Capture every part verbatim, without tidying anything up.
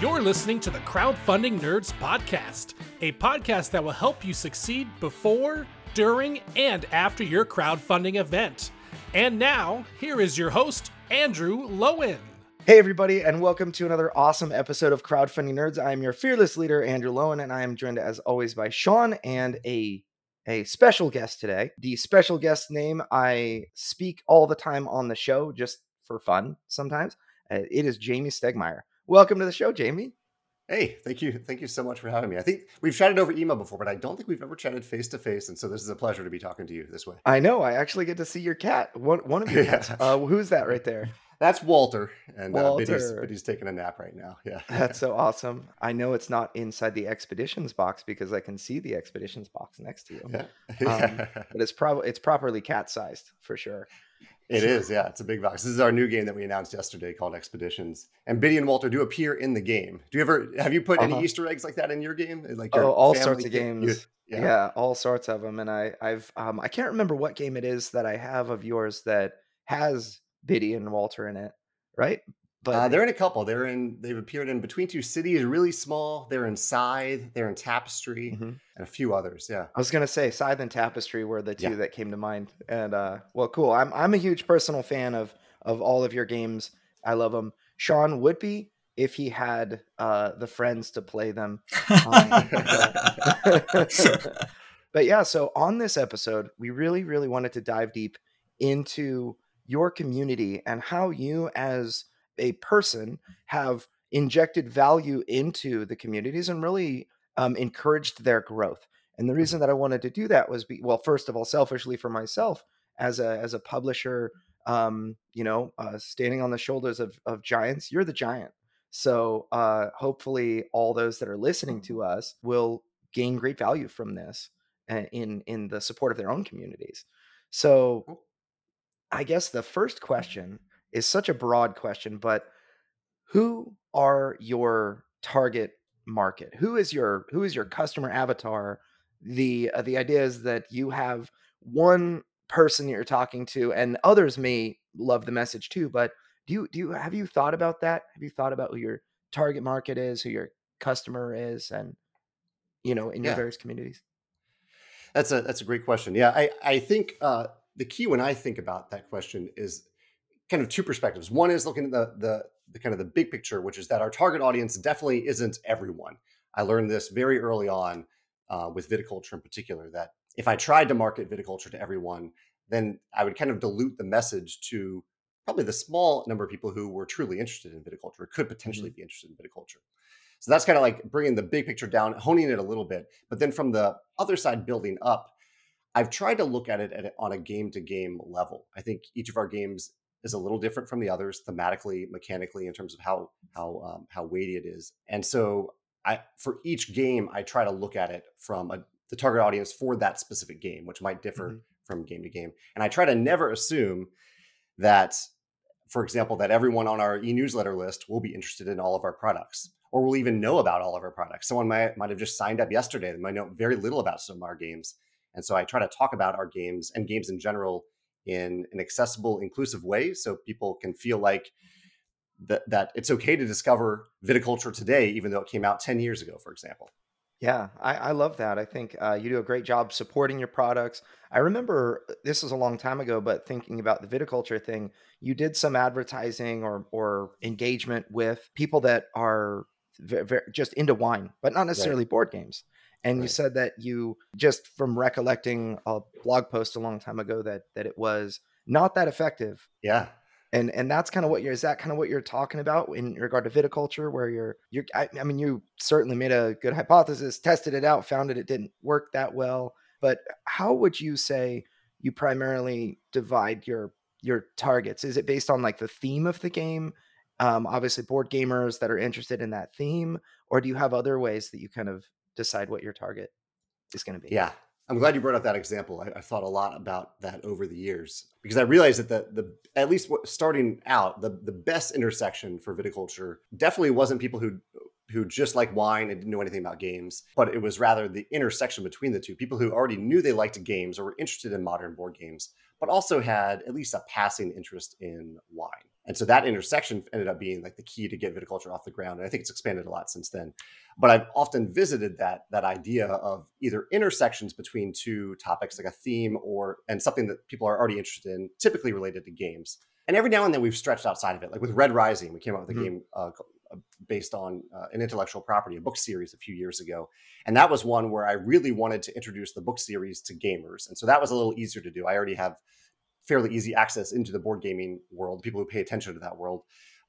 You're listening to the Crowdfunding Nerds Podcast, a podcast that will help you succeed before, during, and after your crowdfunding event. And now, here is your host, Andrew Lowen. Hey, everybody, and welcome to another awesome episode of Crowdfunding Nerds. I am your fearless leader, Andrew Lowen, and I am joined, as always, by Sean and a, a special guest today. The special guest name I speak all the time on the show, just for fun sometimes. Uh, it is Jamie Stegmaier. Welcome to the show, Jamie. Hey, thank you. Thank you so much for having me. I think we've chatted over email before, but I don't think we've ever chatted face-to-face, and so this is a pleasure to be talking to you this way. I know. I actually get to see your cat, one, one of your cats. Uh, who's that right there? That's Walter, and Walter. Uh, Biddy's, Biddy's taking a nap right now. Yeah, that's so awesome. I know it's not inside the Expeditions box because I can see the Expeditions box next to you. Yeah. Yeah. Um, but it's, prob- it's properly cat-sized, for sure. It is, yeah. It's a big box. This is our new game that we announced yesterday called Expeditions. And Biddy and Walter do appear in the game. Do you ever have you put uh-huh. any Easter eggs like that in your game? Like your oh, all sorts of games. You, yeah. yeah, all sorts of them. And I, I've, um, I can't remember what game it is that I have of yours that has Biddy and Walter in it, right? But uh, they're in a couple. They're in. They've appeared in Between Two Cities, really small. They're in Scythe. They're in Tapestry, mm-hmm. and a few others. Yeah, I was gonna say Scythe and Tapestry were the two yeah. that came to mind. And uh, well, cool. I'm I'm a huge personal fan of of all of your games. I love them. Sean would be if he had uh, the friends to play them. Um, but yeah, so on this episode, we really, really wanted to dive deep into your community and how you as a person have injected value into the communities and really um, encouraged their growth. And the reason that I wanted to do that was, be, well, first of all, selfishly for myself as a, as a publisher, um, you know, uh, standing on the shoulders of, of giants, you're the giant. So uh, hopefully all those that are listening to us will gain great value from this in, in the support of their own communities. So I guess the first question is such a broad question, but who are your target market? Who is your who is your customer avatar? The uh, the idea is that you have one person that you're talking to, and others may love the message too. But do you do you have you thought about that? Have you thought about who your target market is, who your customer is, and you know in your yeah. various communities? That's a that's a great question. Yeah, I I think uh, the key when I think about that question is kind of two perspectives. One is looking at the, the the kind of the big picture, which is that our target audience definitely isn't everyone. I learned this very early on uh, with viticulture in particular, that if I tried to market viticulture to everyone, then I would kind of dilute the message to probably the small number of people who were truly interested in viticulture, or could potentially mm-hmm. be interested in viticulture. So that's kind of like bringing the big picture down, honing it a little bit. But then from the other side, building up, I've tried to look at it at, on a game-to-game level. I think each of our games is a little different from the others thematically, mechanically, in terms of how how um, how weighty it is. And so I, for each game, I try to look at it from a, the target audience for that specific game, which might differ mm-hmm. from game to game. And I try to never assume that, for example, that everyone on our e-newsletter list will be interested in all of our products, or will even know about all of our products. Someone might, might have just signed up yesterday that might know very little about some of our games. And so I try to talk about our games and games in general in an accessible, inclusive way, so people can feel like th- that it's okay to discover viticulture today, even though it came out ten years ago, for example. Yeah, I, I love that. I think uh, you do a great job supporting your products. I remember, this was a long time ago, but thinking about the viticulture thing, you did some advertising or or engagement with people that are v- v- just into wine, but not necessarily right. board games. And right. you said that you, just from recollecting a blog post a long time ago, that that it was not that effective. Yeah. And and that's kind of what you're, is that kind of what you're talking about in regard to viticulture, where you're, you're I, I mean, you certainly made a good hypothesis, tested it out, found it, it didn't work that well. But how would you say you primarily divide your your targets? Is it based on like the theme of the game? Um, obviously board gamers that are interested in that theme, or do you have other ways that you kind of decide what your target is going to be? Yeah. I'm glad you brought up that example. I, I've thought a lot about that over the years, because I realized that the, the at least what, starting out, the, the best intersection for viticulture definitely wasn't people who who just like wine and didn't know anything about games, but it was rather the intersection between the two. People who already knew they liked games or were interested in modern board games, but also had at least a passing interest in wine. And so that intersection ended up being like the key to get Viticulture off the ground. And I think it's expanded a lot since then. But I've often visited that that idea of either intersections between two topics, like a theme or and something that people are already interested in, typically related to games. And every now and then we've stretched outside of it. Like with Red Rising, we came out with a mm-hmm. game uh, based on uh, an intellectual property, a book series a few years ago. And that was one where I really wanted to introduce the book series to gamers. And so that was a little easier to do. I already have fairly easy access into the board gaming world, people who pay attention to that world.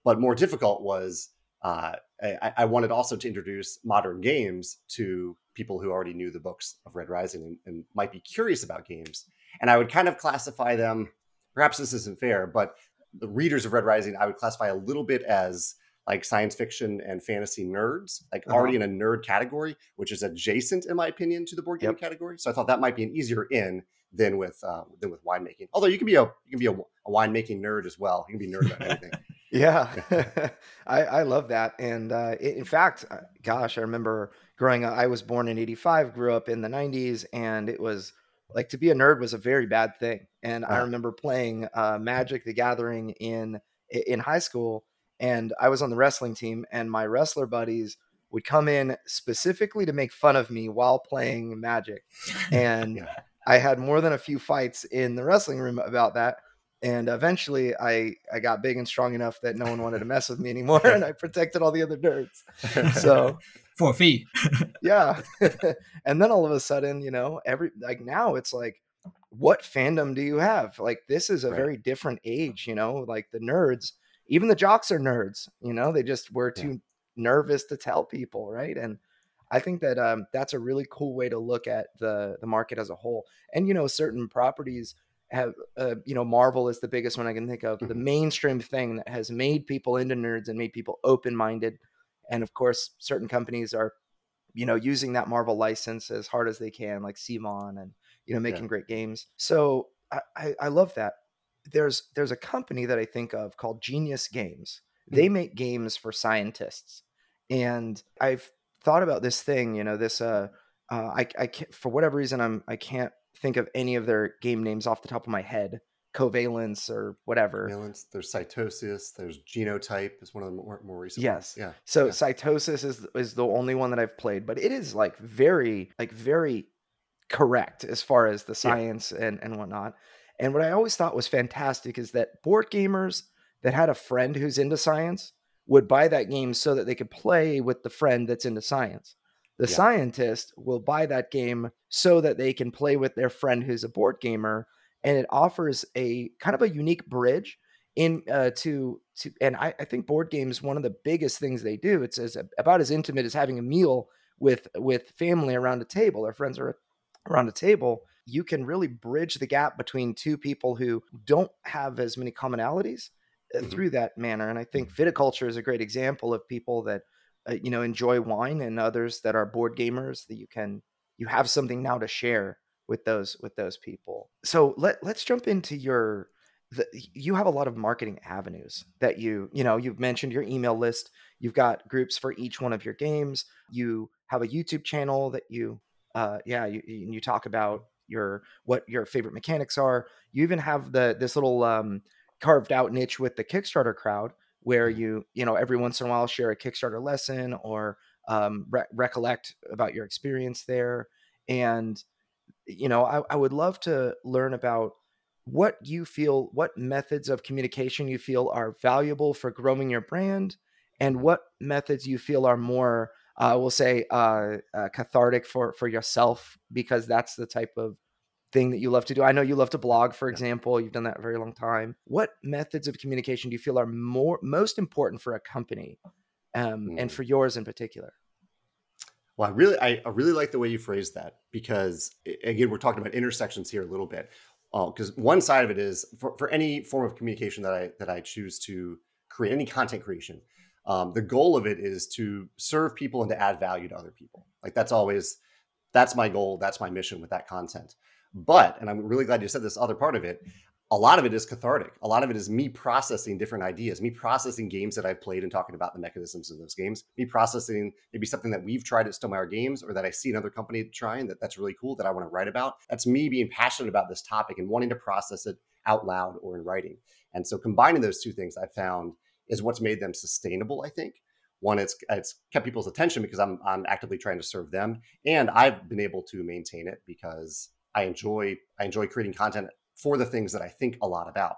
But more difficult was uh, I, I wanted also to introduce modern games to people who already knew the books of Red Rising and, and might be curious about games. And I would kind of classify them, perhaps this isn't fair, but the readers of Red Rising, I would classify a little bit as like science fiction and fantasy nerds, like uh-huh. already in a nerd category, which is adjacent, in my opinion, to the board game yep. category. So I thought that might be an easier in than with uh, than with winemaking. Although you can be a you can be a, a winemaking nerd as well. You can be nerd about anything. yeah, I, I love that. And uh, it, in fact, gosh, I remember growing up. I was born in eighty-five, grew up in the nineties, and it was like to be a nerd was a very bad thing. And uh-huh. I remember playing uh, Magic: The Gathering in in high school. And I was on the wrestling team, and my wrestler buddies would come in specifically to make fun of me while playing Magic. And yeah. I had more than a few fights in the wrestling room about that. And eventually I, I got big and strong enough that no one wanted to mess with me anymore. And I protected all the other nerds. So for a fee. yeah. And then all of a sudden, you know, every, like now it's like, what fandom do you have? Like, this is a right. very different age, you know, like the nerds. Even the jocks are nerds, you know, they just were too yeah. nervous to tell people. Right. And I think that um, that's a really cool way to look at the, the market as a whole. And, you know, certain properties have, uh, you know, Marvel is the biggest one I can think of, mm-hmm. the mainstream thing that has made people into nerds and made people open-minded. And of course, certain companies are, you know, using that Marvel license as hard as they can, like C M O N and, you know, making yeah. great games. So I, I, I love that. There's there's a company that I think of called Genius Games. They make games for scientists. And I've thought about this thing, you know, this, uh, uh, I, I can't, for whatever reason, I'm, I can't think of any of their game names off the top of my head. Covalence or whatever. Covalence, there's Cytosis, there's Genotype is one of the more, more recent yes. ones. Yeah. So yeah. Cytosis is is the only one that I've played, but it is like very, like very correct as far as the science yeah. and, and whatnot. And what I always thought was fantastic is that board gamers that had a friend who's into science would buy that game so that they could play with the friend that's into science. The yeah. scientist will buy that game so that they can play with their friend who's a board gamer. And it offers a kind of a unique bridge in uh, to, to, and I, I think board games, one of the biggest things they do, it's as, about as intimate as having a meal with, with family around a table or friends are around a table. You can really bridge the gap between two people who don't have as many commonalities mm-hmm. through that manner. And I think Viticulture is a great example of people that, uh, you know, enjoy wine and others that are board gamers that you can, you have something now to share with those, with those people. So let, let's jump into your, the, you have a lot of marketing avenues that you, you know, you've mentioned your email list, you've got groups for each one of your games. You have a YouTube channel that you, uh, yeah, you, you talk about your what your favorite mechanics are. You even have the this little um carved out niche with the Kickstarter crowd where you you know every once in a while share a Kickstarter lesson or um re- recollect about your experience there. And you know I, I would love to learn about what you feel, what methods of communication you feel are valuable for growing your brand and what methods you feel are more I uh, will say uh, uh, cathartic for, for yourself, because that's the type of thing that you love to do. I know you love to blog, for yeah. example. You've done that a very long time. What methods of communication do you feel are more most important for a company um, mm. and for yours in particular? Well, I really, I, I really like the way you phrased that, because, again, we're talking about intersections here a little bit. Because uh, one side of it is for, for any form of communication that I that I choose to create, any content creation, Um, the goal of it is to serve people and to add value to other people. Like that's always, that's my goal. That's my mission with that content. But, and I'm really glad you said this other part of it, a lot of it is cathartic. A lot of it is me processing different ideas, me processing games that I've played and talking about the mechanisms of those games, me processing maybe something that we've tried at Stonemaier Games or that I see another company trying that that's really cool that I want to write about. That's me being passionate about this topic and wanting to process it out loud or in writing. And so combining those two things I found is what's made them sustainable, I think. One, it's it's kept people's attention because I'm I'm actively trying to serve them, and I've been able to maintain it because I enjoy I enjoy creating content for the things that I think a lot about.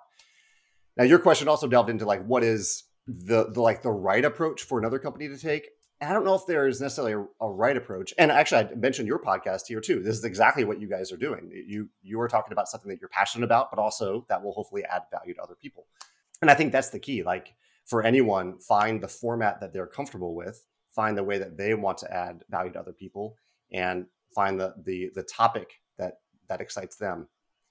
Now, your question also delved into like what is the, the like the right approach for another company to take. And I don't know if there is necessarily a, a right approach. And actually, I mentioned your podcast here too. This is exactly what you guys are doing. You you are talking about something that you're passionate about, but also that will hopefully add value to other people. And I think that's the key. Like, for anyone, find the format that they're comfortable with, find the way that they want to add value to other people, and find the the, the topic that that excites them.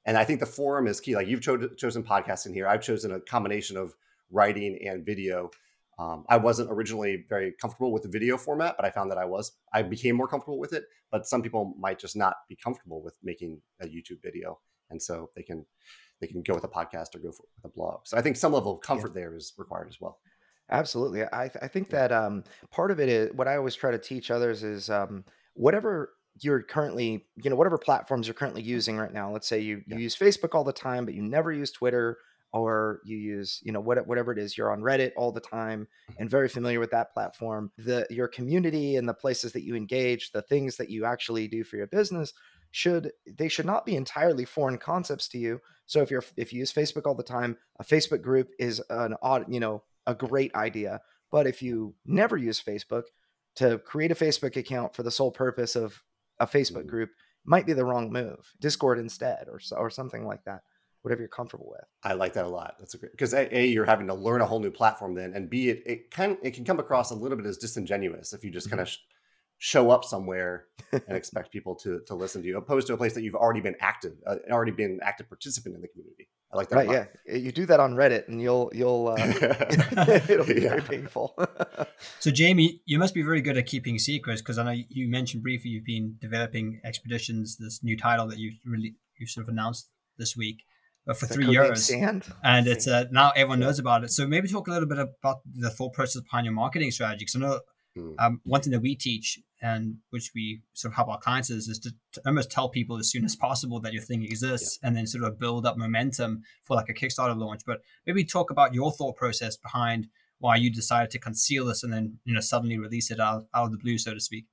And I think the forum is key. Like you've cho- chosen podcasting here. I've chosen a combination of writing and video. Um, I wasn't originally very comfortable with the video format, but I found that I was. I became more comfortable with it, but some people might just not be comfortable with making a YouTube video. And so they can... They can go with a podcast or go for a blog. So I think some level of comfort yeah. there is required as well. Absolutely. I, th- I think yeah. that um, part of it is what I always try to teach others is um, whatever you're currently, you know, whatever platforms you're currently using right now. Let's say you, yeah. you use Facebook all the time, but you never use Twitter, or you use, you know, what, whatever it is, you're on Reddit all the time and very familiar with that platform. The your community and the places that you engage, the things that you actually do for your business, should they should not be entirely foreign concepts to you. So if you're if you use Facebook all the time, a Facebook group is an odd, you know, a great idea. But if you never use Facebook, to create a Facebook account for the sole purpose of a Facebook group might be the wrong move. Discord instead, or or something like that. Whatever you're comfortable with. I like that a lot. That's a great, because a, a you're having to learn a whole new platform then, and B it it can it can come across a little bit as disingenuous if you just mm-hmm. kind of. Sh- show up somewhere and expect people to to listen to you, opposed to a place that you've already been active, uh, already been an active participant in the community. I like that. Right, yeah. You do that on Reddit and you'll, you'll, uh, it'll be yeah. very painful. So Jamie, you must be very good at keeping secrets, because I know you mentioned briefly, you've been developing Expeditions, this new title that you've really, you sort of announced this week, but for three years sand? and it's uh, now everyone yeah. knows about it. So maybe talk a little bit about the thought process behind your marketing strategy. Cause I know Um, one thing that we teach and which we sort of help our clients is, is to, to almost tell people as soon as possible that your thing exists yeah. and then sort of build up momentum for like a Kickstarter launch. But maybe talk about your thought process behind why you decided to conceal this and then, you know, suddenly release it out, out of the blue, so to speak.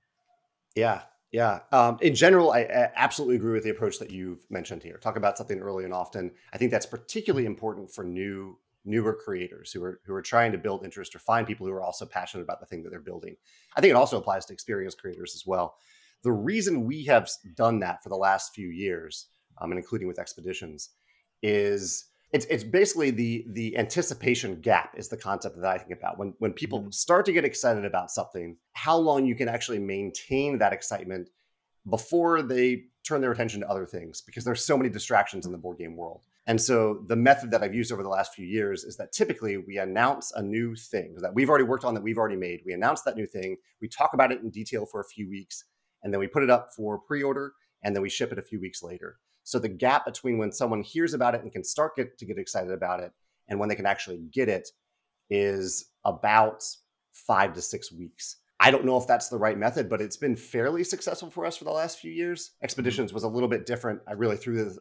Yeah. Yeah. Um, in general, I, I absolutely agree with the approach that you've mentioned here. Talk about something early and often. I think that's particularly important for new newer creators who are who are trying to build interest or find people who are also passionate about the thing that they're building. I think it also applies to experienced creators as well. The reason we have done that for the last few years, um, and including with Expeditions, is it's it's basically the the anticipation gap is the concept that I think about. When when people mm-hmm. start to get excited about something, how long you can actually maintain that excitement before they turn their attention to other things, because there's so many distractions in the board game world. And so the method that I've used over the last few years is that typically we announce a new thing that we've already worked on, that we've already made. We announce that new thing. We talk about it in detail for a few weeks, and then we put it up for pre-order, and then we ship it a few weeks later. So the gap between when someone hears about it and can start get, to get excited about it and when they can actually get it is about five to six weeks. I don't know if that's the right method, but it's been fairly successful for us for the last few years. Expeditions was a little bit different. I really threw this,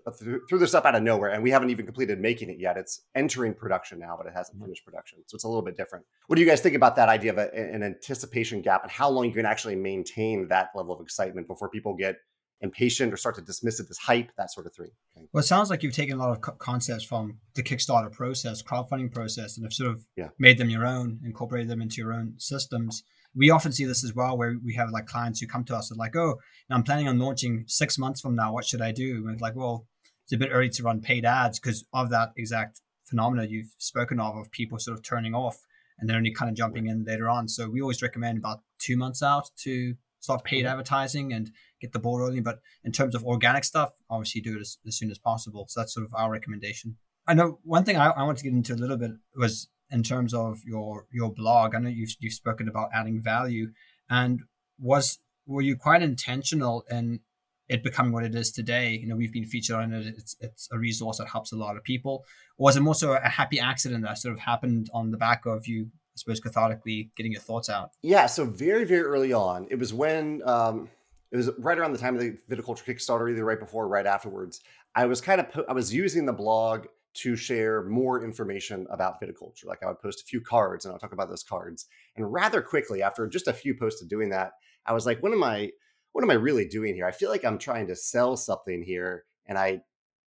threw this up out of nowhere, and we haven't even completed making it yet. It's entering production now, but it hasn't finished production. So it's a little bit different. What do you guys think about that idea of a, an anticipation gap and how long you can actually maintain that level of excitement before people get impatient or start to dismiss it as hype, that sort of thing? Well, it sounds like you've taken a lot of co- concepts from the Kickstarter process, crowdfunding process, and have sort of yeah. made them your own, incorporated them into your own systems. We often see this as well, where we have like clients who come to us and like, oh, I'm planning on launching six months from now. What should I do? And it's like, well, it's a bit early to run paid ads because of that exact phenomena you've spoken of, of people sort of turning off and then only kind of jumping in later on. So we always recommend about two months out to start paid advertising and get the ball rolling. But in terms of organic stuff, obviously do it as, as soon as possible. So that's sort of our recommendation. I know one thing I, I want to get into a little bit was in terms of your your blog. I know you've you've spoken about adding value, and was were you quite intentional in it becoming what it is today? You know, we've been featured on it. It's it's a resource that helps a lot of people. Or was it more so a happy accident that sort of happened on the back of you, I suppose, cathartically getting your thoughts out? Yeah. So very very early on, it was when um, it was right around the time of the Viticulture Kickstarter, either right before or right afterwards. I was kind of I was using the blog to share more information about viticulture. Like I would post a few cards and I'll talk about those cards. And rather quickly, after just a few posts of doing that, I was like, what am I, what am I really doing here? I feel like I'm trying to sell something here. And I,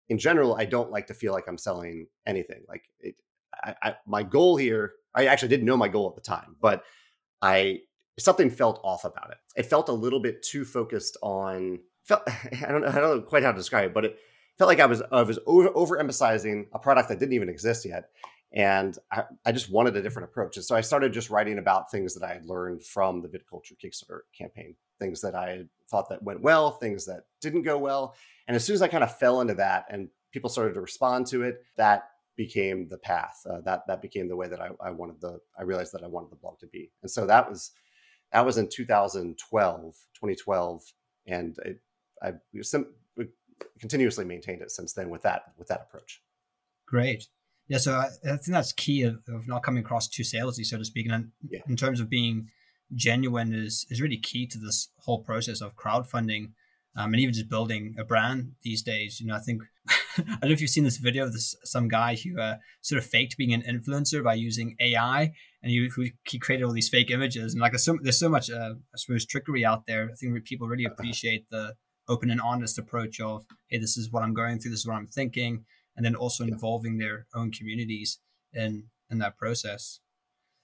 in general, I don't like to feel like I'm selling anything. Like it, I, I, my goal here, I actually didn't know my goal at the time, but I, something felt off about it. It felt a little bit too focused on, felt, I don't know, I don't know quite how to describe it, but it felt like I was I was over, overemphasizing a product that didn't even exist yet. And I, I just wanted a different approach. And so I started just writing about things that I had learned from the Viticulture Kickstarter campaign, things that I thought that went well, things that didn't go well. And as soon as I kind of fell into that and people started to respond to it, that became the path. Uh, that that became the way that I, I wanted the, I realized that I wanted the blog to be. And so that was, that was in two thousand twelve, twenty twelve. And it, I some, continuously maintained it since then with that with that approach. Great. Yeah, so I, I think that's key of, of not coming across too salesy, so to speak. And yeah. in terms of being genuine is is really key to this whole process of crowdfunding, um, and even just building a brand these days. You know, I think I don't know if you've seen this video of this some guy who uh, sort of faked being an influencer by using A I, and he he created all these fake images. And like there's so, there's so much uh, I suppose trickery out there. I think people really appreciate the open and honest approach of, hey, this is what I'm going through, this is what I'm thinking, and then also yeah. involving their own communities in in that process.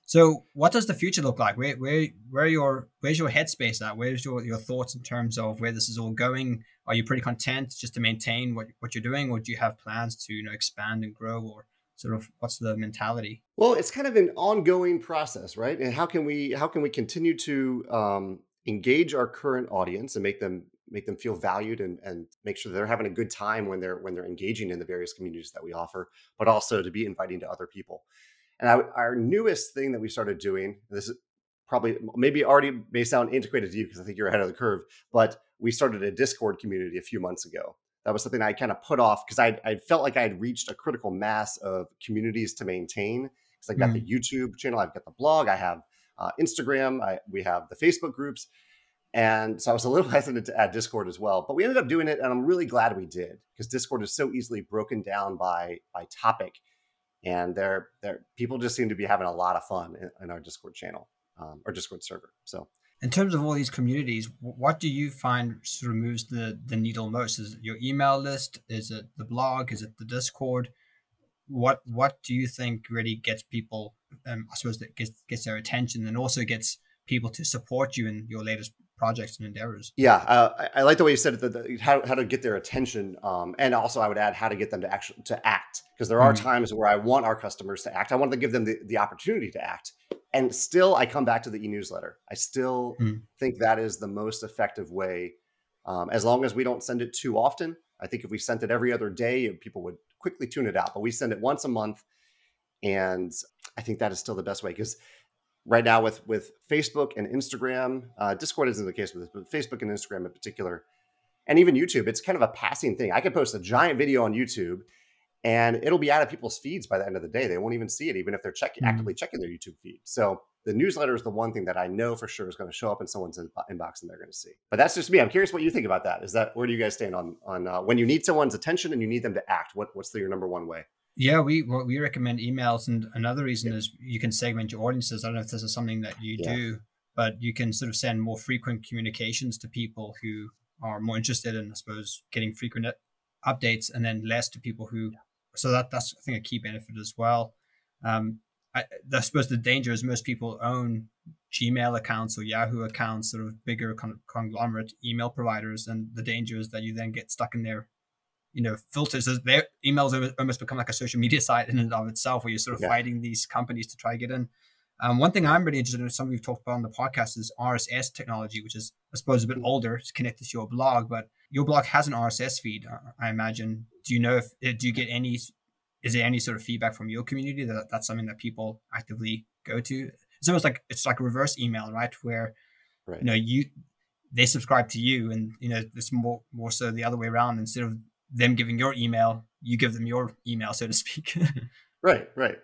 So what does the future look like? Where where where your where's your headspace at? Where's your, your thoughts in terms of where this is all going? Are you pretty content just to maintain what, what you're doing, or do you have plans to, you know, expand and grow, or sort of what's the mentality? Well, it's kind of an ongoing process, right? And how can we how can we continue to um, engage our current audience and make them make them feel valued and, and make sure that they're having a good time when they're when they're engaging in the various communities that we offer, but also to be inviting to other people. And I, our newest thing that we started doing, this is probably maybe already may sound antiquated to you because I think you're ahead of the curve, but we started a Discord community a few months ago. That was something I kind of put off because I, I felt like I had reached a critical mass of communities to maintain. Because I've got mm. the YouTube channel, I've got the blog, I have uh, Instagram, I, we have the Facebook groups. And so I was a little hesitant to add Discord as well, but we ended up doing it, and I'm really glad we did because Discord is so easily broken down by by topic, and there there people just seem to be having a lot of fun in, in our Discord channel um, or Discord server. So in terms of all these communities, what do you find sort of moves the the needle most? Is it your email list? Is it the blog? Is it the Discord? What what do you think really gets people? Um, I suppose that gets gets their attention, and also gets people to support you in your latest projects and endeavors. Yeah, uh, I, I like the way you said it, the, the, how, how to get their attention. Um, and also I would add how to get them to actually to act, because there are mm-hmm. times where I want our customers to act. I want to give them the, the opportunity to act. And still I come back to the e-newsletter. I still mm-hmm. think that is the most effective way. Um, as long as we don't send it too often. I think if we sent it every other day, people would quickly tune it out, but we send it once a month. And I think that is still the best way, because right now with, with Facebook and Instagram, uh, Discord isn't the case with this, but Facebook and Instagram in particular, and even YouTube, it's kind of a passing thing. I could post a giant video on YouTube and it'll be out of people's feeds by the end of the day. They won't even see it, even if they're check- mm-hmm. actively checking their YouTube feed. So the newsletter is the one thing that I know for sure is going to show up in someone's in- inbox and they're going to see. But that's just me. I'm curious what you think about that. Is that, where do you guys stand on, on uh, when you need someone's attention and you need them to act? What What's the, your number one way? Yeah, we we recommend emails. And another reason yeah. is you can segment your audiences. I don't know if this is something that you yeah. do, but you can sort of send more frequent communications to people who are more interested in, I suppose, getting frequent updates, and then less to people who, yeah. so that that's, I think, a key benefit as well. Um, I, I suppose the danger is most people own Gmail accounts or Yahoo accounts, sort of bigger con- conglomerate email providers. And the danger is that you then get stuck in there. You know, filters, their emails almost become like a social media site in and of itself, where you're sort of yeah. fighting these companies to try to get in. Um, one thing I'm really interested in, something we've talked about on the podcast, is R S S technology, which is, I suppose, a bit older. It's connected to your blog, but your blog has an R S S feed, I imagine. Do you know if, do you get any, is there any sort of feedback from your community that that's something that people actively go to? It's almost like, it's like a reverse email, right? Where, right. you know, you, they subscribe to you, and, you know, it's more, more so the other way around. Instead of them giving your email, you give them your email, so to speak. right, right.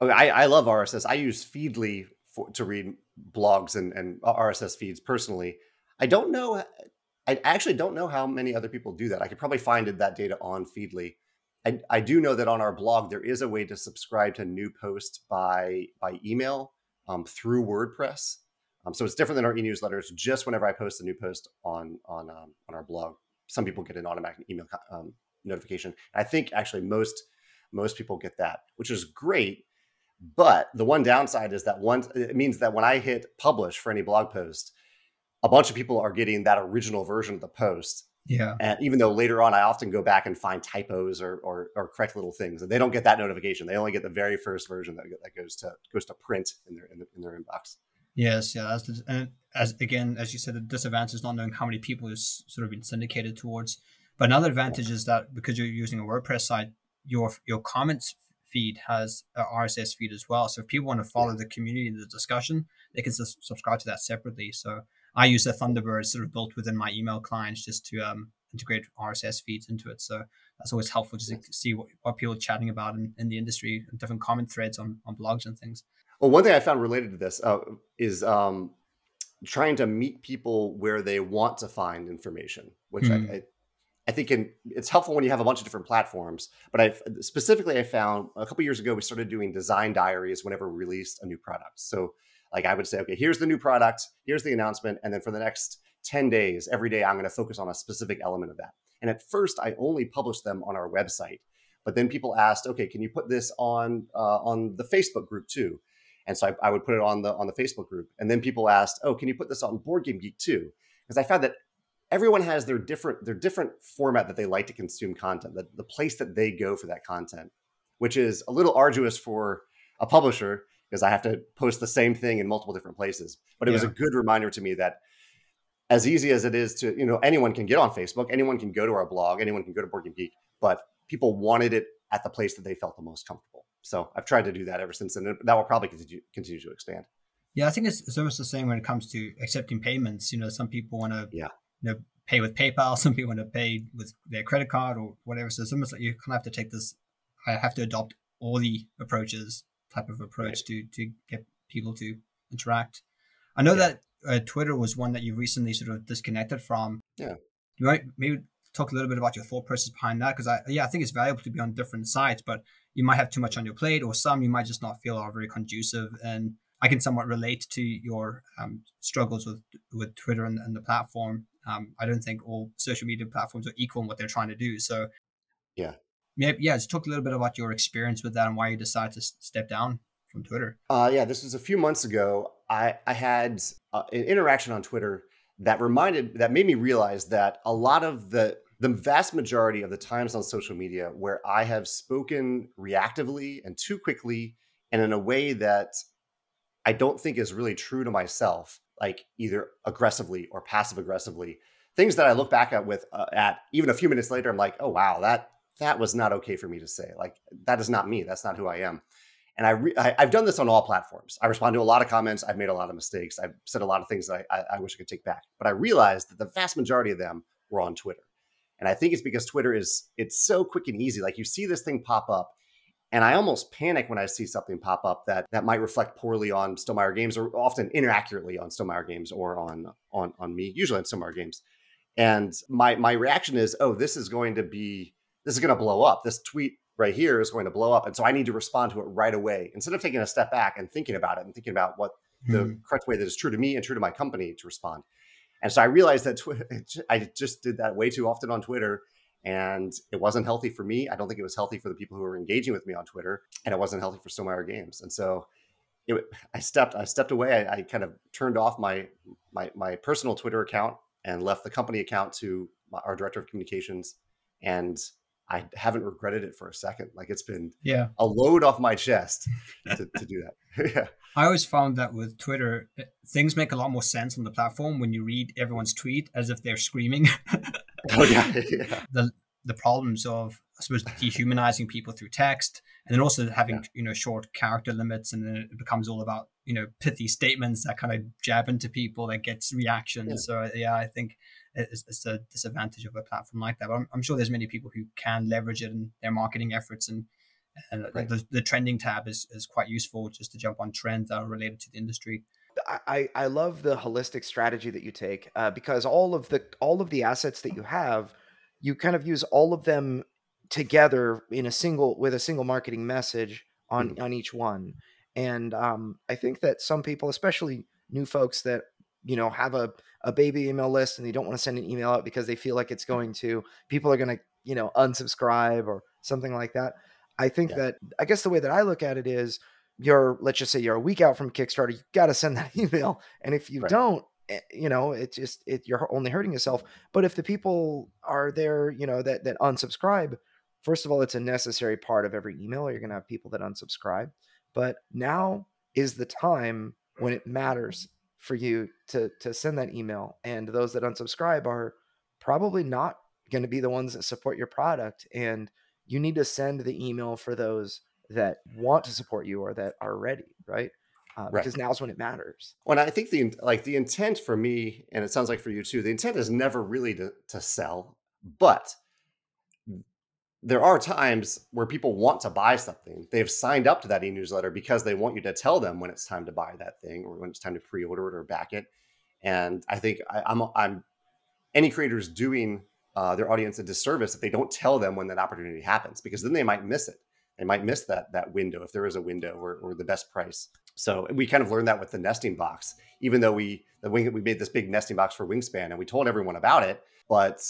Okay, I, I love R S S. I use Feedly for, to read blogs and, and R S S feeds personally. I don't know. I actually don't know how many other people do that. I could probably find that data on Feedly. I, I do know that on our blog, there is a way to subscribe to new posts by by email um, through WordPress. Um, so it's different than our e-newsletters. Just whenever I post a new post on on um, on our blog, some people get an automatic email um, notification. I think actually most most people get that, which is great. But the one downside is that once it means that when I hit publish for any blog post, a bunch of people are getting that original version of the post. Yeah. And even though later on, I often go back and find typos or or, or correct little things, and they don't get that notification. They only get the very first version that, that goes to goes to print in their in, the, in their inbox. Yes. Yeah. That's the, and as again, as you said, the disadvantage is not knowing how many people is sort of been syndicated towards. But another advantage is that because you're using a WordPress site, your your comments feed has an R S S feed as well. So if people want to follow yeah. the community and the discussion, they can su- subscribe to that separately. So I use a Thunderbird sort of built within my email clients just to um, integrate R S S feeds into it. So that's always helpful just to see what, what people are chatting about in, in the industry and different comment threads on, on blogs and things. Well, one thing I found related to this uh, is um, trying to meet people where they want to find information, which mm. I, I I think in, it's helpful when you have a bunch of different platforms, but I've specifically, I found a couple of years ago, we started doing design diaries whenever we released a new product. So like I would say, okay, here's the new product, here's the announcement. And then for the next ten days, every day, I'm going to focus on a specific element of that. And at first I only published them on our website, but then people asked, okay, can you put this on, uh, on the Facebook group too? And so I, I would put it on the, on the Facebook group. And then people asked, oh, can you put this on Board Game Geek too? Because I found that everyone has their different their different format that they like to consume content, the, the place that they go for that content, which is a little arduous for a publisher because I have to post the same thing in multiple different places. But it yeah. was a good reminder to me that as easy as it is to, you know, anyone can get on Facebook, anyone can go to our blog, anyone can go to Board Game Geek, but people wanted it at the place that they felt the most comfortable. So I've tried to do that ever since, and that will probably continue, continue to expand. Yeah, I think it's, it's almost the same when it comes to accepting payments. You know, some people want to... yeah. You know, pay with PayPal, some people want to pay with their credit card or whatever. So it's almost like you kind of have to take this, I have to adopt all the approaches type of approach right. to to get people to interact. I know yeah. that uh, Twitter was one that you recently sort of disconnected from. Yeah. You might maybe talk a little bit about your thought process behind that, because I yeah, I think it's valuable to be on different sites, but you might have too much on your plate, or some you might just not feel are very conducive. And I can somewhat relate to your um, struggles with, with Twitter and, and the platform. Um, I don't think all social media platforms are equal in what they're trying to do. So yeah, maybe, yeah, let's talk a little bit about your experience with that and why you decided to step down from Twitter. Uh, yeah, this was a few months ago. I, I had uh, an interaction on Twitter that reminded, that made me realize that a lot of the, the vast majority of the times on social media where I have spoken reactively and too quickly and in a way that I don't think is really true to myself, like either aggressively or passive aggressively, things that I look back at with uh, at even a few minutes later, I'm like, oh, wow, that that was not okay for me to say. Like, that is not me. That's not who I am. And I re- I, I've done this on all platforms. I respond to a lot of comments. I've made a lot of mistakes. I've said a lot of things that I, I, I wish I could take back. But I realized that the vast majority of them were on Twitter. And I think it's because Twitter is, it's so quick and easy. Like, you see this thing pop up, and I almost panic when I see something pop up that, that might reflect poorly on Stonemaier Games, or often inaccurately on Stonemaier Games, or on on on me, usually on Stonemaier Games. And my my reaction is, oh, this is going to be, this is going to blow up. This tweet right here is going to blow up. And so I need to respond to it right away, instead of taking a step back and thinking about it and thinking about what hmm. the correct way that is true to me and true to my company to respond. And so I realized that tw- I just did that way too often on Twitter. And it wasn't healthy for me. I don't think it was healthy for the people who were engaging with me on Twitter, and it wasn't healthy for Stonemaier Games. And so, it, I stepped, I stepped away. I, I kind of turned off my, my my personal Twitter account and left the company account to my, our director of communications. And I haven't regretted it for a second. Like, it's been yeah. a load off my chest to, to do that. yeah. I always found that with Twitter, things make a lot more sense on the platform when you read everyone's tweet as if they're screaming. Oh, yeah. yeah. The the problems of, I suppose, dehumanizing people through text, and then also having, yeah. you know, short character limits, and then it becomes all about, you know, pithy statements that kind of jab into people that gets reactions. Yeah. So, yeah, I think it's, it's a disadvantage of a platform like that. But I'm, I'm sure there's many people who can leverage it in their marketing efforts, and, and right. the, the trending tab is, is quite useful just to jump on trends that are related to the industry. I, I love the holistic strategy that you take uh, because all of the all of the assets that you have, you kind of use all of them together in a single with a single marketing message on, mm-hmm. on each one. And um, I think that some people, especially new folks that, you know, have a, a baby email list and they don't want to send an email out because they feel like it's going to, people are going to, you know, unsubscribe or something like that. I think yeah. that, I guess the way that I look at it is you're, let's just say you're a week out from Kickstarter, you got to send that email. And if you right. don't, you know, it's just, it, you're only hurting yourself. But if the people are there, you know, that, that unsubscribe, first of all, it's a necessary part of every email. You're going to have people that unsubscribe, but now is the time when it matters for you to, to send that email. And those that unsubscribe are probably not going to be the ones that support your product. And you need to send the email for those that want to support you or that are ready, right? Uh, right. Because now's when it matters. Well, and I think the like the intent for me, and it sounds like for you too, the intent is never really to, to sell, but there are times where people want to buy something. They've signed up to that e-newsletter because they want you to tell them when it's time to buy that thing or when it's time to pre-order it or back it. And I think I, I'm I'm any creator's doing Uh, their audience a disservice if they don't tell them when that opportunity happens, because then they might miss it. They might miss that that window, if there is a window, or, or the best price. So we kind of learned that with the nesting box, even though we the wing, we made this big nesting box for Wingspan and we told everyone about it, but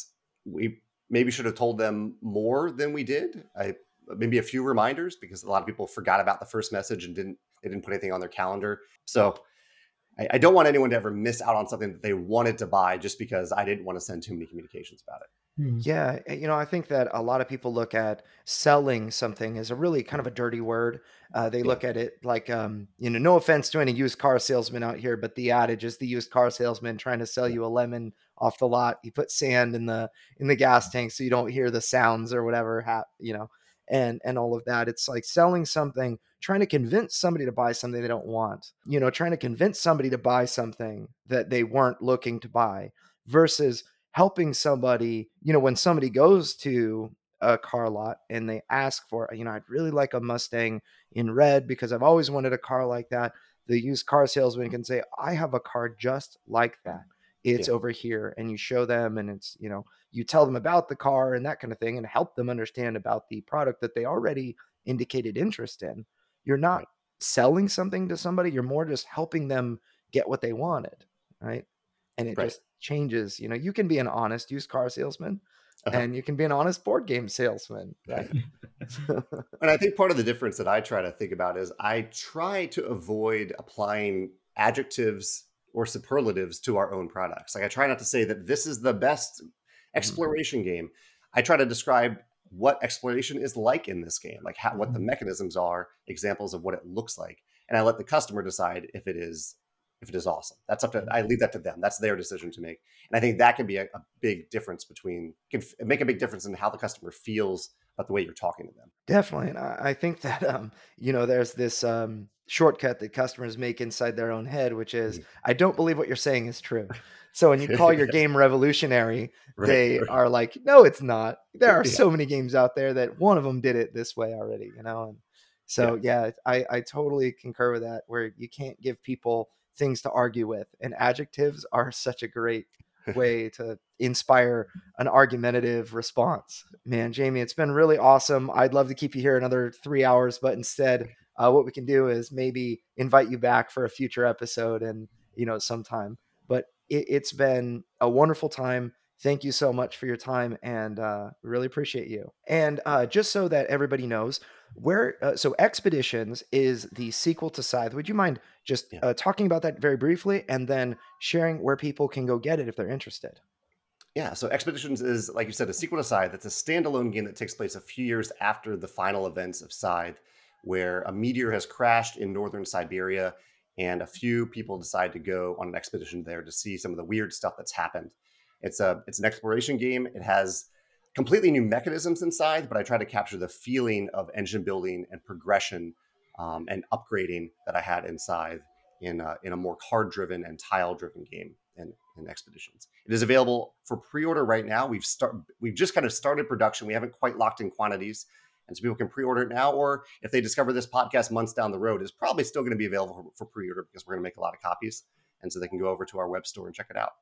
we maybe should have told them more than we did. I, maybe a few reminders, because a lot of people forgot about the first message and didn't they didn't put anything on their calendar. So I, I don't want anyone to ever miss out on something that they wanted to buy just because I didn't want to send too many communications about it. Yeah. You know, I think that a lot of people look at selling something as a really kind of a dirty word. Uh, they yeah. look at it like, um, you know, no offense to any used car salesman out here, but the adage is the used car salesman trying to sell you a lemon off the lot. You put sand in the, in the gas tank so you don't hear the sounds or whatever, ha- you know, and, and all of that. It's like selling something, trying to convince somebody to buy something they don't want, you know, trying to convince somebody to buy something that they weren't looking to buy, versus helping somebody. You know, when somebody goes to a car lot and they ask for, you know, I'd really like a Mustang in red because I've always wanted a car like that. The used car salesman can say, I have a car just like that. It's yeah. over here. And you show them, and it's, you know, you tell them about the car and that kind of thing, and help them understand about the product that they already indicated interest in. You're not right. selling something to somebody. You're more just helping them get what they wanted. Right. And it right. just changes. You know, you can be an honest used car salesman uh-huh. and you can be an honest board game salesman. Right? And I think part of the difference that I try to think about is I try to avoid applying adjectives or superlatives to our own products. Like, I try not to say that this is the best exploration mm-hmm. game. I try to describe what exploration is like in this game, like how, what the mechanisms are, examples of what it looks like. And I let the customer decide if it is If it is awesome. That's up to, I leave that to them. That's their decision to make. And I think that can be a, a big difference between, can f- make a big difference in how the customer feels about the way you're talking to them. Definitely. And I, I think that, um, you know, there's this um, shortcut that customers make inside their own head, which is, mm-hmm. I don't believe what you're saying is true. So when you call your game revolutionary, right, they right. are like, no, it's not. There are yeah. so many games out there that one of them did it this way already, you know? And so, yeah, yeah I, I totally concur with that, where you can't give people things to argue with, and adjectives are such a great way to inspire an argumentative response. Man, Jamie, it's been really awesome. I'd love to keep you here another three hours, but instead, uh, what we can do is maybe invite you back for a future episode and, you know, sometime. But it, it's been a wonderful time. Thank you so much for your time, and uh, really appreciate you. And uh, just so that everybody knows, where uh, so Expeditions is the sequel to Scythe. Would you mind just yeah. uh, talking about that very briefly, and then sharing where people can go get it if they're interested? Yeah, so Expeditions is, like you said, a sequel to Scythe. It's a standalone game that takes place a few years after the final events of Scythe, where a meteor has crashed in northern Siberia, and a few people decide to go on an expedition there to see some of the weird stuff that's happened. It's a it's an exploration game. It has completely new mechanisms inside, but I try to capture the feeling of engine building and progression um, and upgrading that I had inside in a, in a more card-driven and tile-driven game in, in Expeditions. It is available for pre-order right now. We've start we've just kind of started production. We haven't quite locked in quantities, and so people can pre-order it now. Or if they discover this podcast months down the road, it's probably still going to be available for, for pre-order, because we're going to make a lot of copies, and so they can go over to our web store and check it out.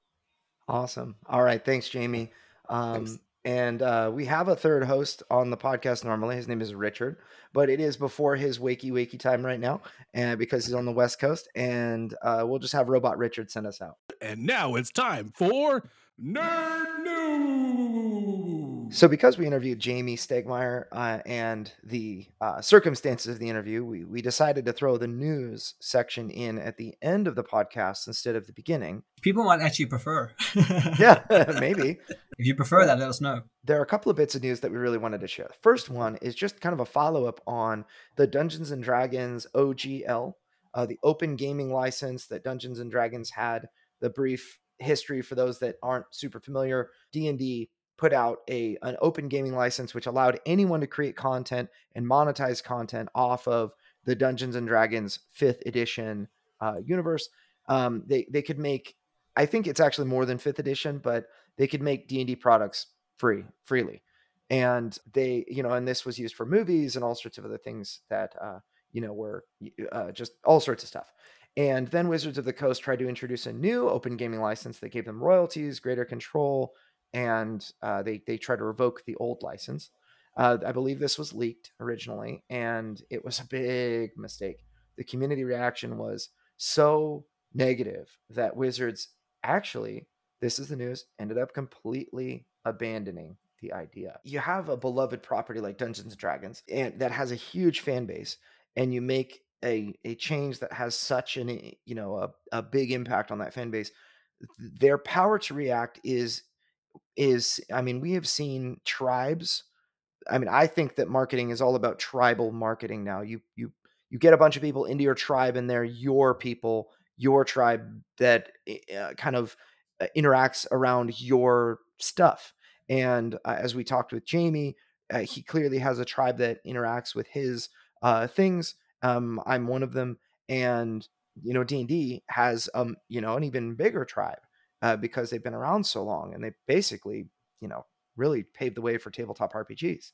Awesome. All right. Thanks, Jamie. Um, Thanks. And uh, we have a third host on the podcast normally. His name is Richard, but it is before his wakey wakey time right now, and because he's on the West Coast. And uh, we'll just have Robot Richard send us out. And now it's time for Nerd News. So because we interviewed Jamie Stegmaier uh, and the uh, circumstances of the interview, we, we decided to throw the news section in at the end of the podcast instead of the beginning. People might actually prefer. Yeah, maybe. If you prefer that, let us know. There are a couple of bits of news that we really wanted to share. First one is just kind of a follow-up on the Dungeons and Dragons O G L, uh, the open gaming license that Dungeons and Dragons had. The brief history for those that aren't super familiar, D and D put out a an open gaming license which allowed anyone to create content and monetize content off of the Dungeons and Dragons fifth edition uh, universe. Um, they, they could make, I think it's actually more than fifth edition, but they could make D and D products free, freely. And they, you know, and this was used for movies and all sorts of other things that, uh, you know, were uh, just all sorts of stuff. And then Wizards of the Coast tried to introduce a new open gaming license that gave them royalties, greater control, and uh, they, they tried to revoke the old license. Uh, I believe this was leaked originally, and it was a big mistake. The community reaction was so negative that Wizards actually, this is the news, ended up completely abandoning the idea. You have a beloved property like Dungeons and Dragons and that has a huge fan base, and you make A, a change that has such an, you know, a, a big impact on that fan base. Their power to react is, is, I mean, we have seen tribes. I mean, I think that marketing is all about tribal marketing now. You, you, you get a bunch of people into your tribe and they're your people, your tribe that uh, kind of interacts around your stuff. And uh, as we talked with Jamie, uh, he clearly has a tribe that interacts with his uh, things. Um, I'm one of them, and, you know, D and D has, um, you know, an even bigger tribe uh, because they've been around so long, and they basically, you know, really paved the way for tabletop R P Gs.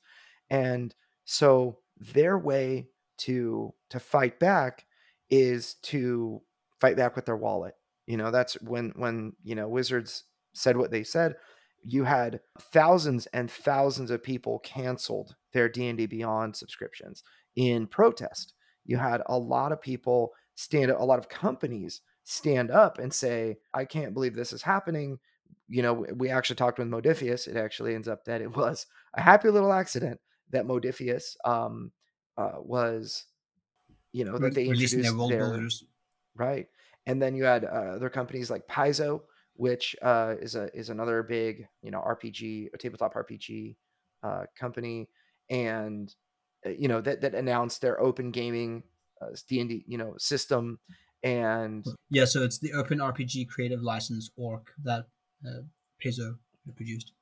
And so their way to, to fight back is to fight back with their wallet. You know, that's when, when, you know, Wizards said what they said, you had thousands and thousands of people canceled their D and D Beyond subscriptions in protest. You had a lot of people stand up, a lot of companies stand up and say, I can't believe this is happening. You know, we actually talked with Modiphius. It actually ends up that it was a happy little accident that Modiphius um, uh, was, you know, that they introduced their, their right. And then you had uh, other companies like Paizo, which uh, is a is another big, you know, R P G, a tabletop R P G uh, company. And you know, that, that announced their open gaming uh, D and D, you know, system. And yeah, so it's the Open R P G Creative License org that uh, Paizo produced.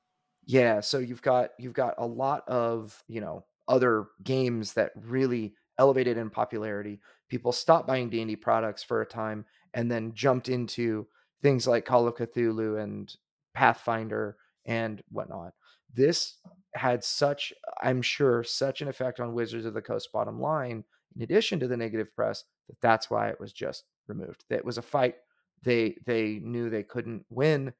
Yeah. So you've got, you've got a lot of, you know, other games that really elevated in popularity. People stopped buying D and D products for a time and then jumped into things like Call of Cthulhu and Pathfinder and whatnot. This had such, I'm sure, such an effect on Wizards of the Coast bottom line, in addition to the negative press, that that's why it was just removed. That was a fight they they knew they couldn't win,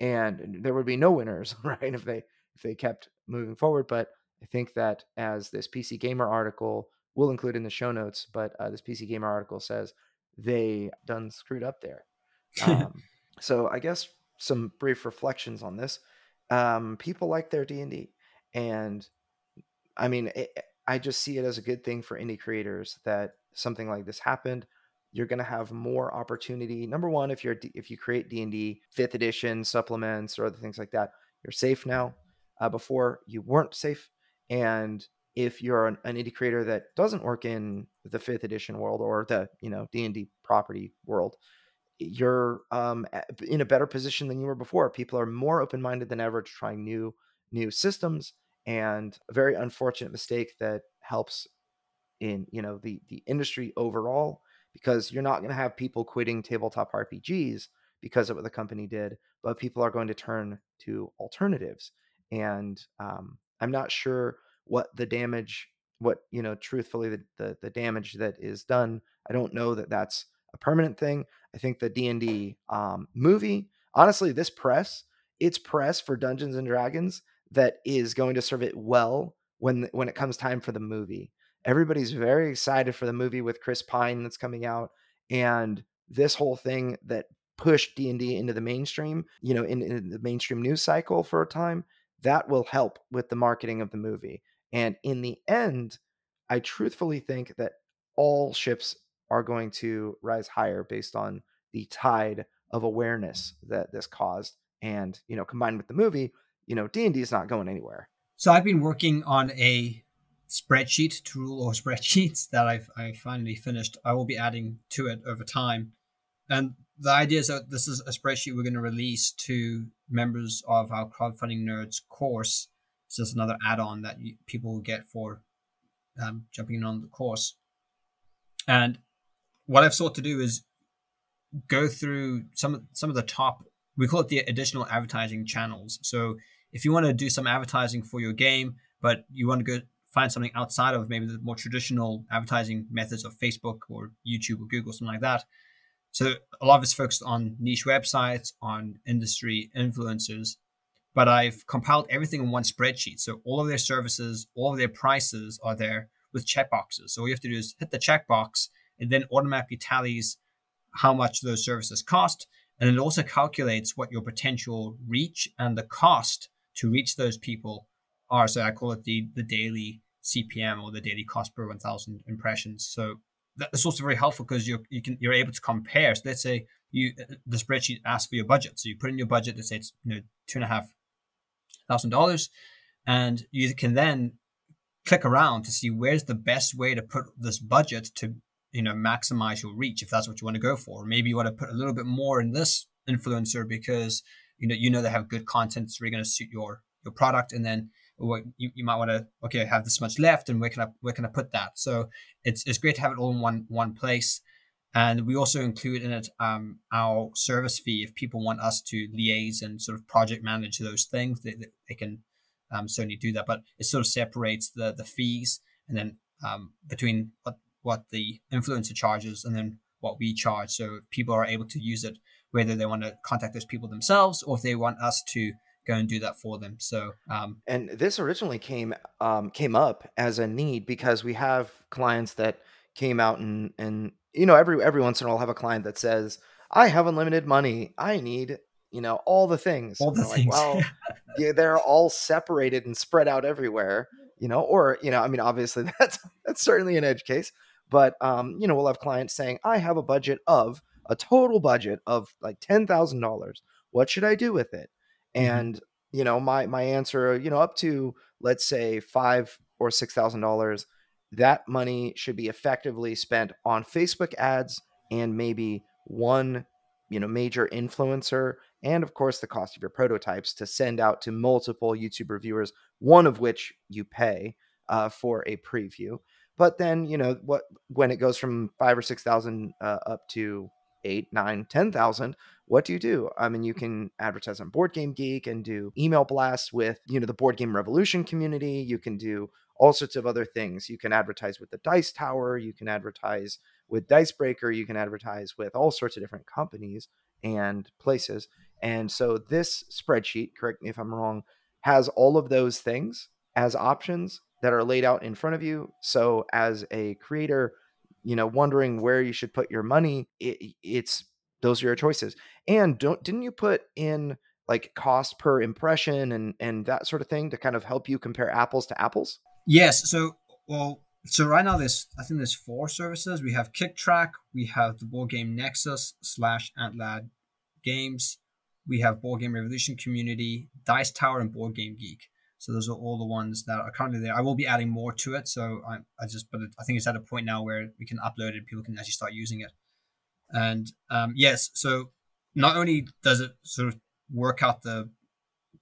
and there would be no winners, right, if they if they kept moving forward. But I think that, as this P C Gamer article will include in the show notes, but uh, this P C Gamer article says they done screwed up there. Um, so I guess some brief reflections on this. Um, people like their D and D. And I mean, it, I just see it as a good thing for indie creators that something like this happened. You're going to have more opportunity. Number one, if you're, if you create D and D fifth edition supplements or other things like that, you're safe now. Uh, before you weren't safe. And if you're an, an indie creator that doesn't work in the fifth edition world or the, you know, D and D property world, you're um, in a better position than you were before. People are more open-minded than ever to trying new, new systems, and a very unfortunate mistake that helps in, you know, the, the industry overall, because you're not going to have people quitting tabletop R P Gs because of what the company did, but people are going to turn to alternatives. And um, I'm not sure what the damage, what, you know, truthfully, the, the, the damage that is done. I don't know that that's a permanent thing. I think the D and D um, movie, honestly, this press, it's press for Dungeons and Dragons that is going to serve it well when when it comes time for the movie. Everybody's very excited for the movie with Chris Pine that's coming out, and this whole thing that pushed D and D into the mainstream, you know, in, in the mainstream news cycle for a time, that will help with the marketing of the movie. And in the end, I truthfully think that all ships are going to rise higher based on the tide of awareness that this caused. And, you know, combined with the movie, you know, D and D is not going anywhere. So I've been working on a spreadsheet tool or spreadsheets that I've I finally finished. I will be adding to it over time. And the idea is that this is a spreadsheet we're going to release to members of our Crowdfunding Nerds course. So it's another add-on that you, people will get for um, jumping in on the course. And what I've sought to do is go through some of, some of the top, we call it the additional advertising channels. So if you want to do some advertising for your game, but you want to go find something outside of maybe the more traditional advertising methods of Facebook or YouTube or Google, something like that. So a lot of it's focused on niche websites, on industry influencers, but I've compiled everything in one spreadsheet. So all of their services, all of their prices are there with checkboxes. So all you have to do is hit the checkbox, and then automatically tallies how much those services cost. And it also calculates what your potential reach and the cost to reach those people are. So I call it the, the daily C P M, or the daily cost per one thousand impressions. So that's also very helpful because you're you can you're able to compare. So let's say you the spreadsheet asks for your budget. So you put in your budget, let's say it's you know two and a half thousand dollars, and you can then click around to see where's the best way to put this budget to you know maximize your reach, if that's what you want to go for. Maybe you want to put a little bit more in this influencer because you know you know they have good content, it's really going to suit your your product, and then What you, you might want to, okay, I have this much left, and where can I where can I put that? So it's it's great to have it all in one one place. And we also include in it um, our service fee. If people want us to liaise and sort of project manage those things, they they can um, certainly do that. But it sort of separates the the fees, and then um, between what what the influencer charges and then what we charge. So people are able to use it whether they want to contact those people themselves or if they want us to go and do that for them. So, um, and this originally came, um, came up as a need because we have clients that came out and, and, you know, every, every once in a while have a client that says, I have unlimited money. I need, you know, all the things, all the things. Like, well, yeah, they're all separated and spread out everywhere, you know, or, you know, I mean, obviously that's, that's certainly an edge case, but, um, you know, we'll have clients saying, I have a budget of a total budget of like ten thousand dollars. What should I do with it? And, you know, my, my answer, you know, up to, let's say five or six thousand dollars, that money should be effectively spent on Facebook ads and maybe one, you know, major influencer. And of course the cost of your prototypes to send out to multiple YouTube reviewers, one of which you pay uh, for a preview. But then, you know, what, when it goes from five or six thousand uh, up to eight, nine, ten thousand, what do you do? I mean, you can advertise on Board Game Geek and do email blasts with, you know, the Board Game Revolution community. You can do all sorts of other things. You can advertise with the Dice Tower. You can advertise with Dice Breaker. You can advertise with all sorts of different companies and places. And so this spreadsheet, correct me if I'm wrong, has all of those things as options that are laid out in front of you. So as a creator, you know, wondering where you should put your money, it, it's those are your choices. And don't, didn't you put in like cost per impression and, and that sort of thing to kind of help you compare apples to apples? Yes. So, well, so right now there's, I think there's four services. We have Kick Track. We have the Board Game Nexus slash Antlad Games. We have Board Game Revolution Community, Dice Tower, and Board Game Geek. So those are all the ones that are currently there. I will be adding more to it. So I, I just, but I think it's at a point now where we can upload it. People can actually start using it. And um, yes, so not only does it sort of work out the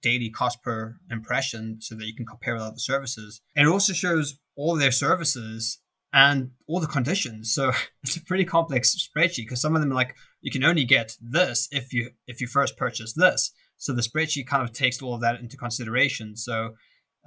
daily cost per impression so that you can compare with other services, it also shows all their services and all the conditions. So it's a pretty complex spreadsheet because some of them are like, you can only get this if you if you first purchase this. So the spreadsheet kind of takes all of that into consideration. So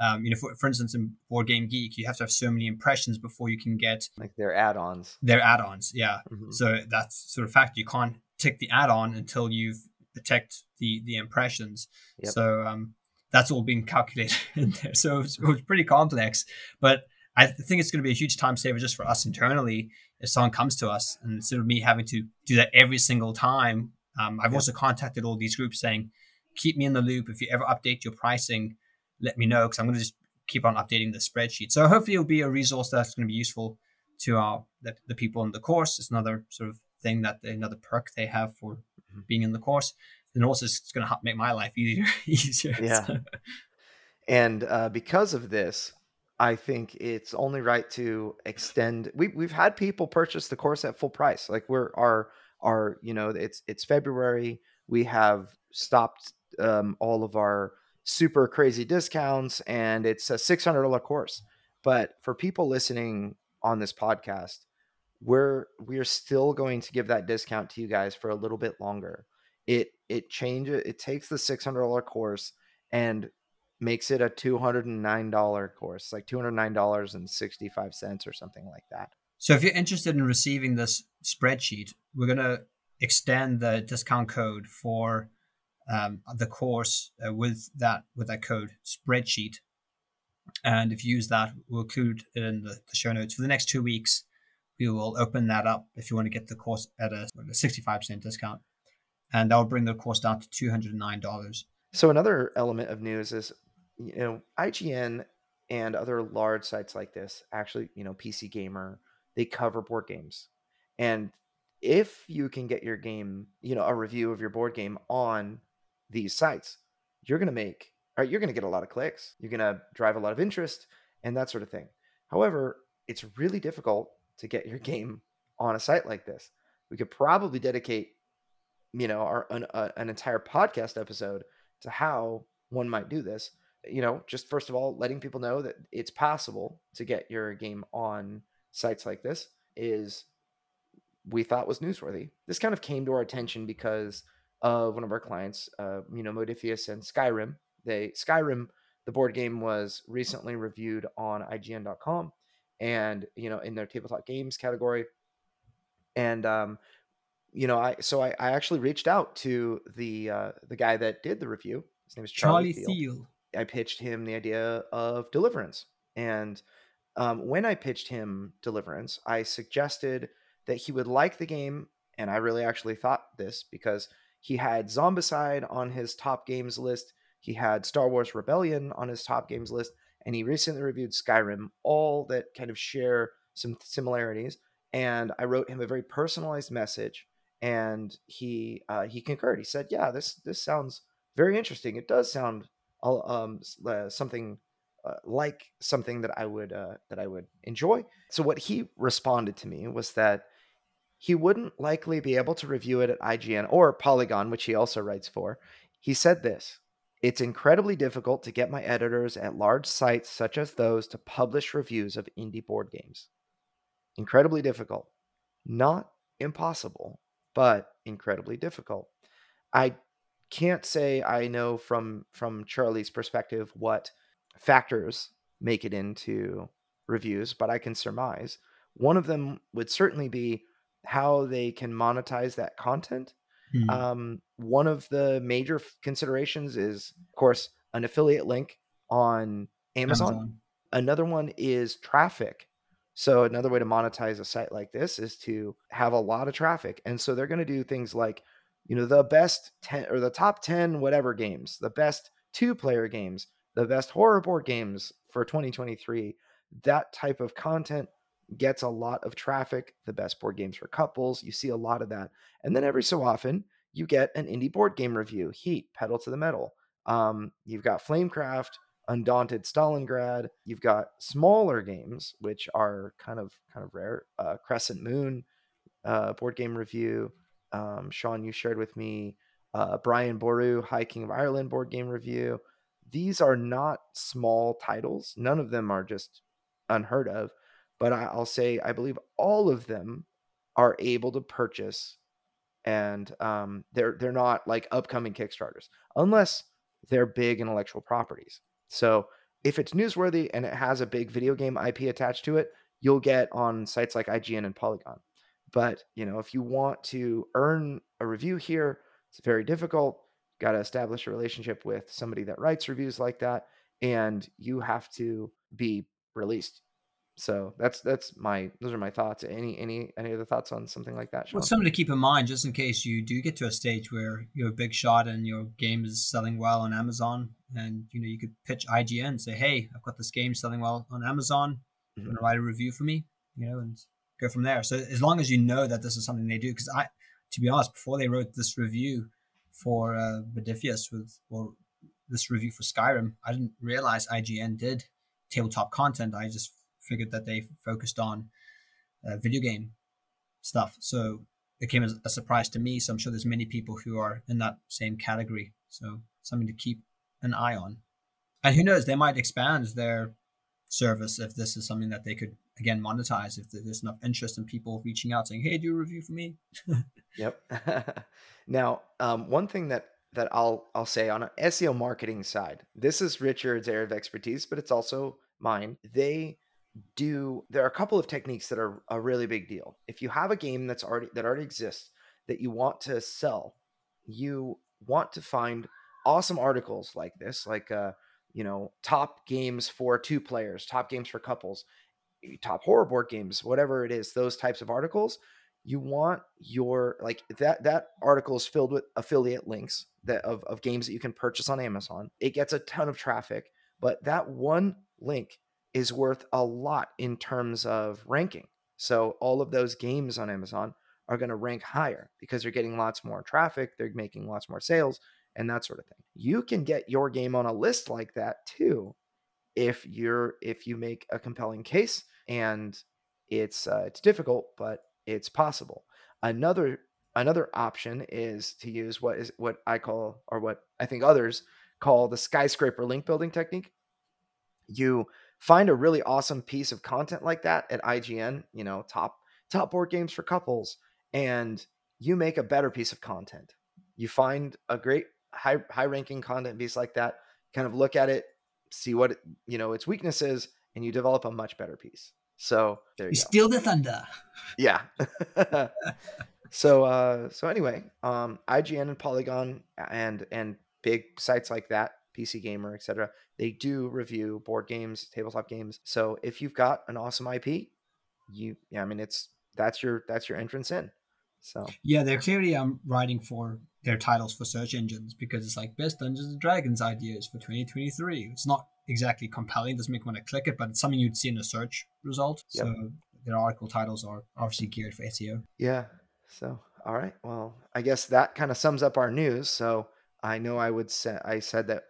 Um, you know, for, for instance, in Board Game Geek, you have to have so many impressions before you can get like their add-ons. Their add-ons, yeah. Mm-hmm. So that's sort of fact. You can't tick the add-on until you've ticked the the impressions. Yep. So um, that's all been calculated in there. So it was, it was pretty complex, but I think it's going to be a huge time saver just for us internally if someone comes to us, and instead of me having to do that every single time. Um, I've yeah. also contacted all these groups saying, keep me in the loop. If you ever update your pricing, let me know, because I'm going to just keep on updating the spreadsheet. So hopefully it'll be a resource that's going to be useful to our the, the people in the course. It's another sort of thing that they, another perk they have for mm-hmm. being in the course. And also it's going to help make my life easier. easier yeah. So. And uh, because of this, I think it's only right to extend. We, we've had people purchase the course at full price. Like we're our, our, you know, it's, it's February. We have stopped um, all of our super crazy discounts, and it's a six hundred dollars course. But for people listening on this podcast, we're, we're still going to give that discount to you guys for a little bit longer. It, it changes. It takes the six hundred dollars course and makes it a two hundred nine dollars course, like two hundred nine dollars and sixty-five cents or something like that. So if you're interested in receiving this spreadsheet, we're going to extend the discount code for um, the course uh, with that with that code spreadsheet. And if you use that, we'll include it in the, the show notes. For the next two weeks, we will open that up if you want to get the course at a, a sixty-five percent discount. And that will bring the course down to two hundred nine dollars. So another element of news is, you know, I G N and other large sites like this, actually, you know, P C Gamer, they cover board games. And if you can get your game, you know, a review of your board game on these sites, you're going to make, or you're going to get a lot of clicks. You're going to drive a lot of interest and that sort of thing. However, it's really difficult to get your game on a site like this. We could probably dedicate, you know, our an, uh, an entire podcast episode to how one might do this. You know, just first of all, letting people know that it's possible to get your game on sites like this is, we thought was newsworthy. This kind of came to our attention because of one of our clients, uh, you know, Modiphius and Skyrim. They Skyrim, the board game, was recently reviewed on I G N dot com, and you know, in their tabletop games category. And um, you know, I so I, I actually reached out to the uh, the guy that did the review. His name is Charlie, Charlie Thiel. Thiel. I pitched him the idea of Deliverance, and um, when I pitched him Deliverance, I suggested that he would like the game, and I really actually thought this because he had Zombicide on his top games list, he had Star Wars Rebellion on his top games list, and he recently reviewed Skyrim, all that kind of share some similarities. And I wrote him a very personalized message, and he uh, he concurred. He said, "Yeah, this this sounds very interesting. It does sound um, uh, something." Uh, like something that I would uh, that I would enjoy. So what he responded to me was that he wouldn't likely be able to review it at I G N or Polygon, which he also writes for. He said this: "It's incredibly difficult to get my editors at large sites such as those to publish reviews of indie board games. Incredibly difficult. Not impossible, but incredibly difficult." I can't say I know from from Charlie's perspective what factors make it into reviews, but I can surmise one of them would certainly be how they can monetize that content. Mm-hmm. Um, one of the major considerations is, of course, an affiliate link on Amazon. Amazon. Another one is traffic. So another way to monetize a site like this is to have a lot of traffic. And so they're going to do things like, you know, the best ten or the top ten, whatever games, the best two player games, the best horror board games for twenty twenty-three, that type of content gets a lot of traffic. The best board games for couples, you see a lot of that. And then every so often you get an indie board game review, Heat, Pedal to the Metal. Um, you've got Flamecraft, Undaunted Stalingrad. You've got smaller games, which are kind of, kind of rare. Uh, Crescent Moon, uh, board game review. Um, Sean, you shared with me, uh, Brian Boru, High King of Ireland board game review. These are not small titles. None of them are just unheard of, but I'll say, I believe all of them are able to purchase, and um, they're, they're not like upcoming Kickstarters unless they're big intellectual properties. So if it's newsworthy and it has a big video game I P attached to it, you'll get on sites like I G N and Polygon. But you know, if you want to earn a review here, it's very difficult. got to establish a relationship with somebody that writes reviews like that, and you have to be released. So that's that's my those are my thoughts. Any any any other thoughts on something like that, Sean? Well, something to keep in mind just in case you do get to a stage where you're a big shot and your game is selling well on Amazon, and you know you could pitch I G N and say, "Hey, I've got this game selling well on Amazon. You want to write a review for me?" You know, and go from there. So as long as you know that this is something they do, because I, to be honest, before they wrote this review for uh, Modiphius with or this review for Skyrim, I didn't realize I G N did tabletop content. I just figured that they focused on uh, video game stuff. So it came as a surprise to me. So I'm sure there's many people who are in that same category. So something to keep an eye on. And who knows, they might expand their service if this is something that they could, again, monetize, if there's enough interest in people reaching out saying, "Hey, do a review for me." Yep. Now, um, one thing that that I'll I'll say on an S E O marketing side, this is Richard's area of expertise, but it's also mine. They do there are a couple of techniques that are a really big deal. If you have a game that's already that already exists that you want to sell, you want to find awesome articles like this, like uh, you know, top games for two players, top games for couples, top horror board games, whatever it is, those types of articles. You want your like that that article is filled with affiliate links that of, of games that you can purchase on Amazon. It gets a ton of traffic, but that one link is worth a lot in terms of ranking. So all of those games on Amazon are going to rank higher because they're getting lots more traffic, they're making lots more sales, and that sort of thing. You can get your game on a list like that too, if you're if you make a compelling case, and it's uh, it's difficult, but it's possible. Another another option is to use what is what I call, or what I think others call, the skyscraper link building technique. You find a really awesome piece of content like that at I G N, you know, top top board games for couples, and you make a better piece of content. You find a great high high ranking content piece like that, kind of look at it, see what, you know, its weakness is, and you develop a much better piece. So there you, you go. Steal the thunder. Yeah. so uh, so anyway, um, I G N and Polygon and and big sites like that, P C Gamer, et cetera, they do review board games, tabletop games. So if you've got an awesome I P, you, yeah, I mean, it's that's your that's your entrance in. So yeah, they're clearly um writing for their titles for search engines, because it's like best Dungeons and Dragons ideas for twenty twenty-three. It's not exactly compelling, doesn't make you want to click it, but it's something you'd see in a search result. Yep. So their article titles are obviously geared for S E O. Yeah. So all right. Well, I guess that kind of sums up our news. So I know I would say I said that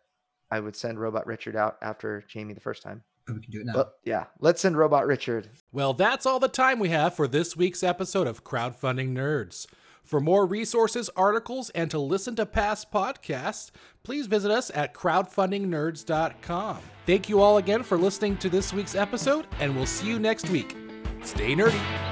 I would send Robot Richard out after Jamie the first time. We can do it now. But, yeah, let's send Robot Richard. Well, that's all the time we have for this week's episode of Crowdfunding Nerds. For more resources, articles, and to listen to past podcasts, please visit us at crowdfunding nerds dot com. Thank you all again for listening to this week's episode, and we'll see you next week. Stay nerdy.